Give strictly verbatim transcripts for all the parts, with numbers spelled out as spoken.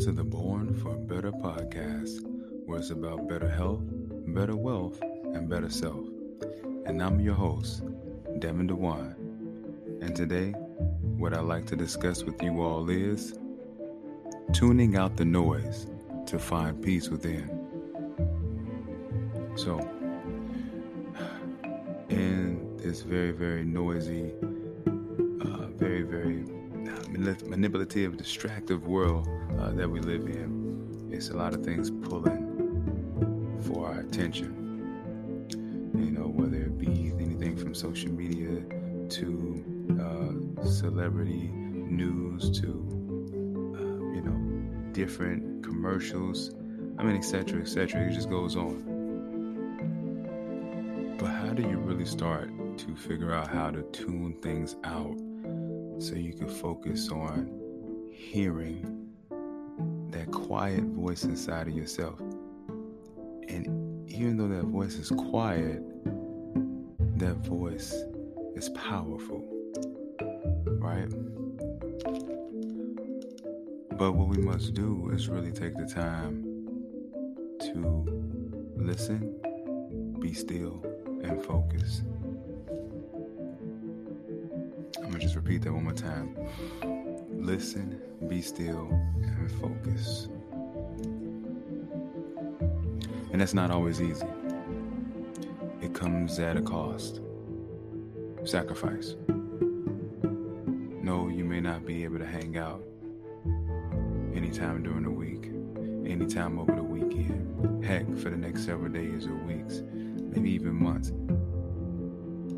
to the Born for a Better podcast, where it's about better health, better wealth, and better self. And I'm your host, Devin DeWine. And today, what I'd like to discuss with you all is tuning out the noise to find peace within. So, in this very, very noisy, uh, very, very manipulative, distractive world uh, that we live in, it's a lot of things pulling for our attention. You know, whether it be anything from social media to uh, celebrity news to, uh, you know, different commercials, I mean, et cetera, et cetera. It just goes on. But how do you really start to figure out how to tune things out so you can focus on hearing that quiet voice inside of yourself? And even though that voice is quiet, that voice is powerful, right? But what we must do is really take the time to listen, be still, and focus. I'm going to just repeat that one more time. Listen, be still, and focus. And that's not always easy. It comes at a cost. Sacrifice. No, you may not be able to hang out anytime during the week, anytime over the weekend, heck, for the next several days or weeks, maybe even months.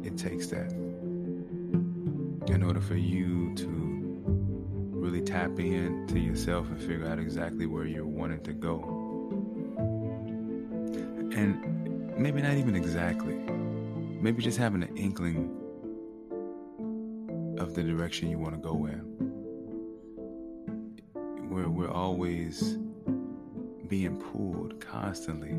It takes that in order for you to really tap in to yourself and figure out exactly where you're wanting to go. And maybe not even exactly, maybe just having an inkling of the direction you want to go in. We're, we're always being pulled constantly.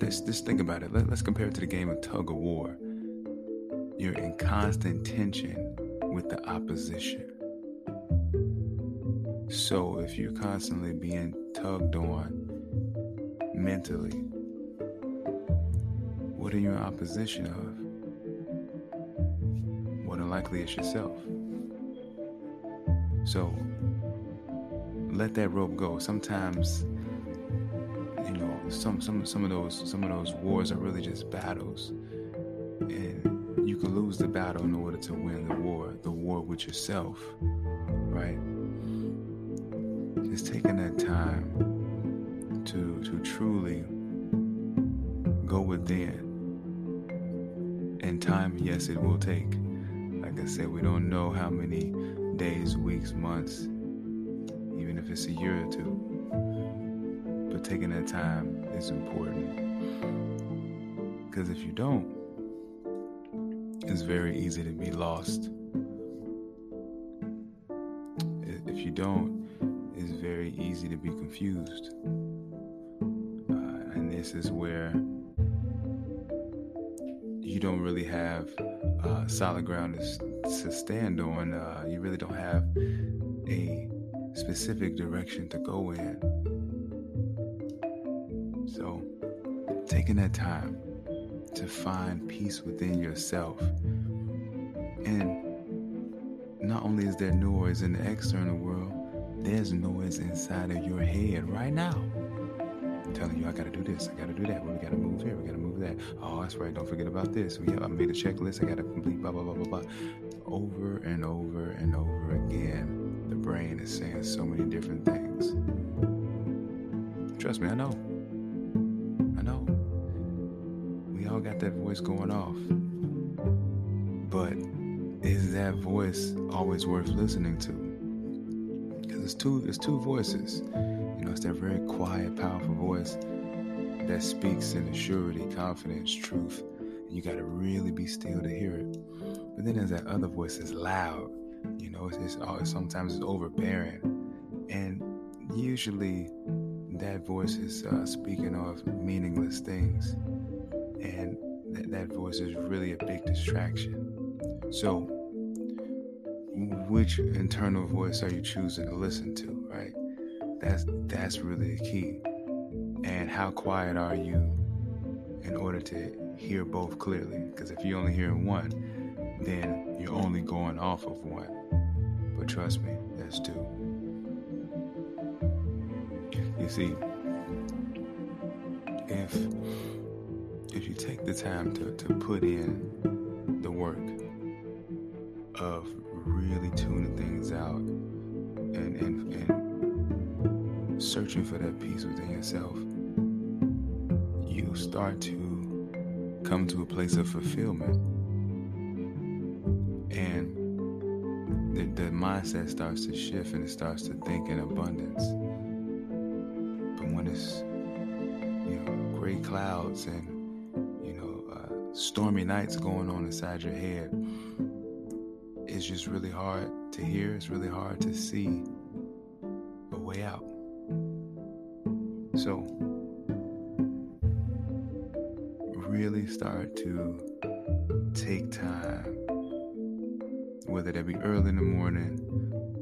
Just, just think about it. Let, let's compare it to the game of tug of war. You're in constant tension with the opposition. So if you're constantly being tugged on mentally, what are you in opposition of? More than likely it's yourself. So let that rope go. Sometimes Some some some of those some of those wars are really just battles, and you can lose the battle in order to win the war, the war with yourself, right? Just taking that time to to truly go within. And time, yes, it will take. Like I said, we don't know how many days, weeks, months, even if it's a year or two. But taking that time is important, because if you don't, it's very easy to be lost. If you don't, it's very easy to be confused. Uh, and this is where you don't really have uh, solid ground to, to stand on. Uh, you really don't have a specific direction to go in. So, taking that time to find peace within yourself. And not only is there noise in the external world, there's noise inside of your head right now. I'm telling you, I gotta do this, I gotta do that, well, we gotta move here, we gotta move that. Oh, that's right, don't forget about this. We have, I made a checklist, I gotta complete blah, blah, blah, blah, blah. Over and over and over again, the brain is saying so many different things. Trust me, I know. Got that voice going off, but is that voice always worth listening to? Because it's two, it's two voices. You know, it's that very quiet, powerful voice that speaks in assurity, confidence, truth, and you got to really be still to hear it. But then there's that other voice that's loud. You know, it's, it's, it's sometimes it's overbearing, and usually that voice is uh, speaking of meaningless things. And that, that voice is really a big distraction. So which internal voice are you choosing to listen to, right? That's that's really the key. And how quiet are you in order to hear both clearly? Because if you're only hearing one, then you're only going off of one. But trust me, there's two. You see, if if you take the time to, to put in the work of really tuning things out and, and, and searching for that peace within yourself, you start to come to a place of fulfillment. And the, the mindset starts to shift and it starts to think in abundance. But when it's, you know, gray clouds and, you know, uh, stormy nights going on inside your head, it's just really hard to hear. It's really hard to see a way out. So really start to take time, whether that be early in the morning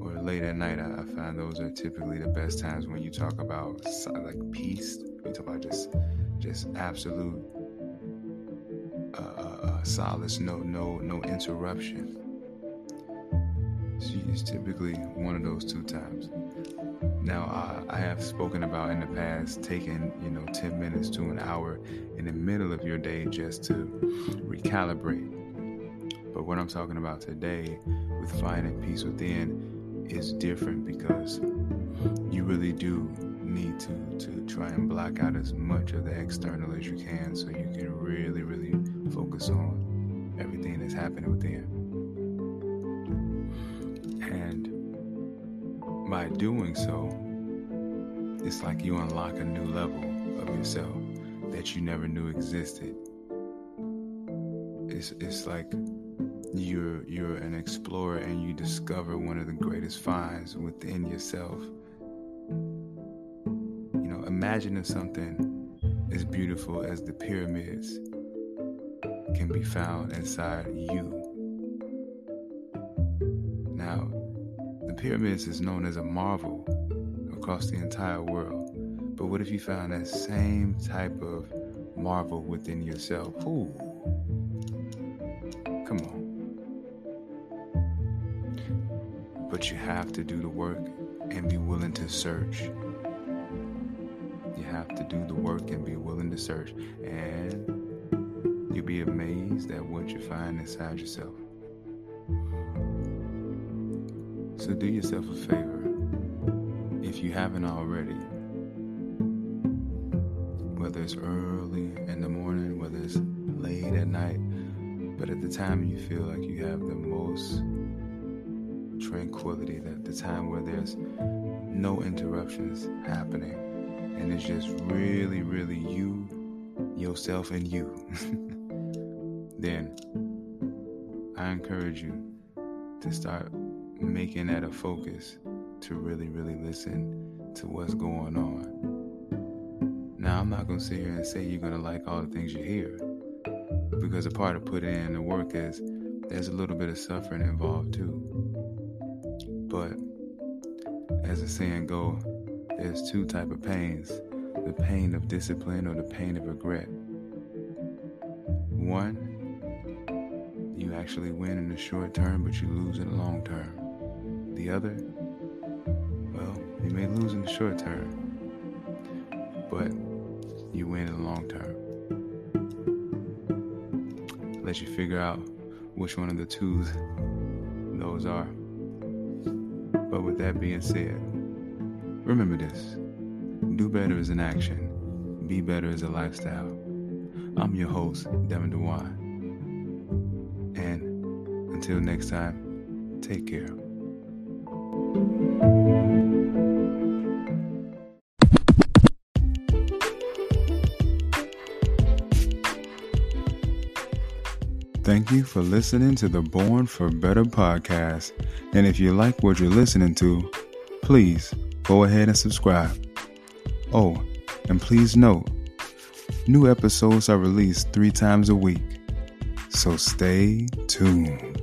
or late at night. I, I find those are typically the best times when you talk about like peace. We talk about just just absolute uh, uh, solace, no no no interruption. It's typically one of those two times. Now, uh, I have spoken about in the past taking, you know, ten minutes to an hour in the middle of your day just to recalibrate. But what I'm talking about today with finding peace within is different, because you really do need to, to try and block out as much of the external as you can so you can really, really focus on everything that's happening within. And by doing so, it's like you unlock a new level of yourself that you never knew existed. It's it's like you're you're an explorer and you discover one of the greatest finds within yourself. You know, imagine if something as beautiful as the pyramids can be found inside you. Now, the pyramids is known as a marvel across the entire world. But what if you found that same type of marvel within yourself? Ooh. Come on. But you have to do the work and be willing to search. You have to do the work and be willing to search. And you'll be amazed at what you find inside yourself. So do yourself a favor, if you haven't already, whether it's early in the morning, whether it's late at night, but at the time you feel like you have the most tranquility, that the time where there's no interruptions happening, and it's just really, really you, yourself, and you, then I encourage you to start making that a focus to really, really listen to what's going on. Now, I'm not going to sit here and say you're going to like all the things you hear, because a part of putting in the work is there's a little bit of suffering involved too. But as the saying goes, there's two type of pains: the pain of discipline or the pain of regret. One, you actually win in the short term, but you lose in the long term. The other, well, you may lose in the short term, but you win in the long term. Let you figure out which one of the twos those are. But with that being said, remember this: do better is an action, be better is a lifestyle. I'm your host, Devin DeWine. And until next time, take care. Thank you for listening to the Born for Better podcast. And if you like what you're listening to, please go ahead and subscribe. Oh, and please note, new episodes are released three times a week. So stay tuned.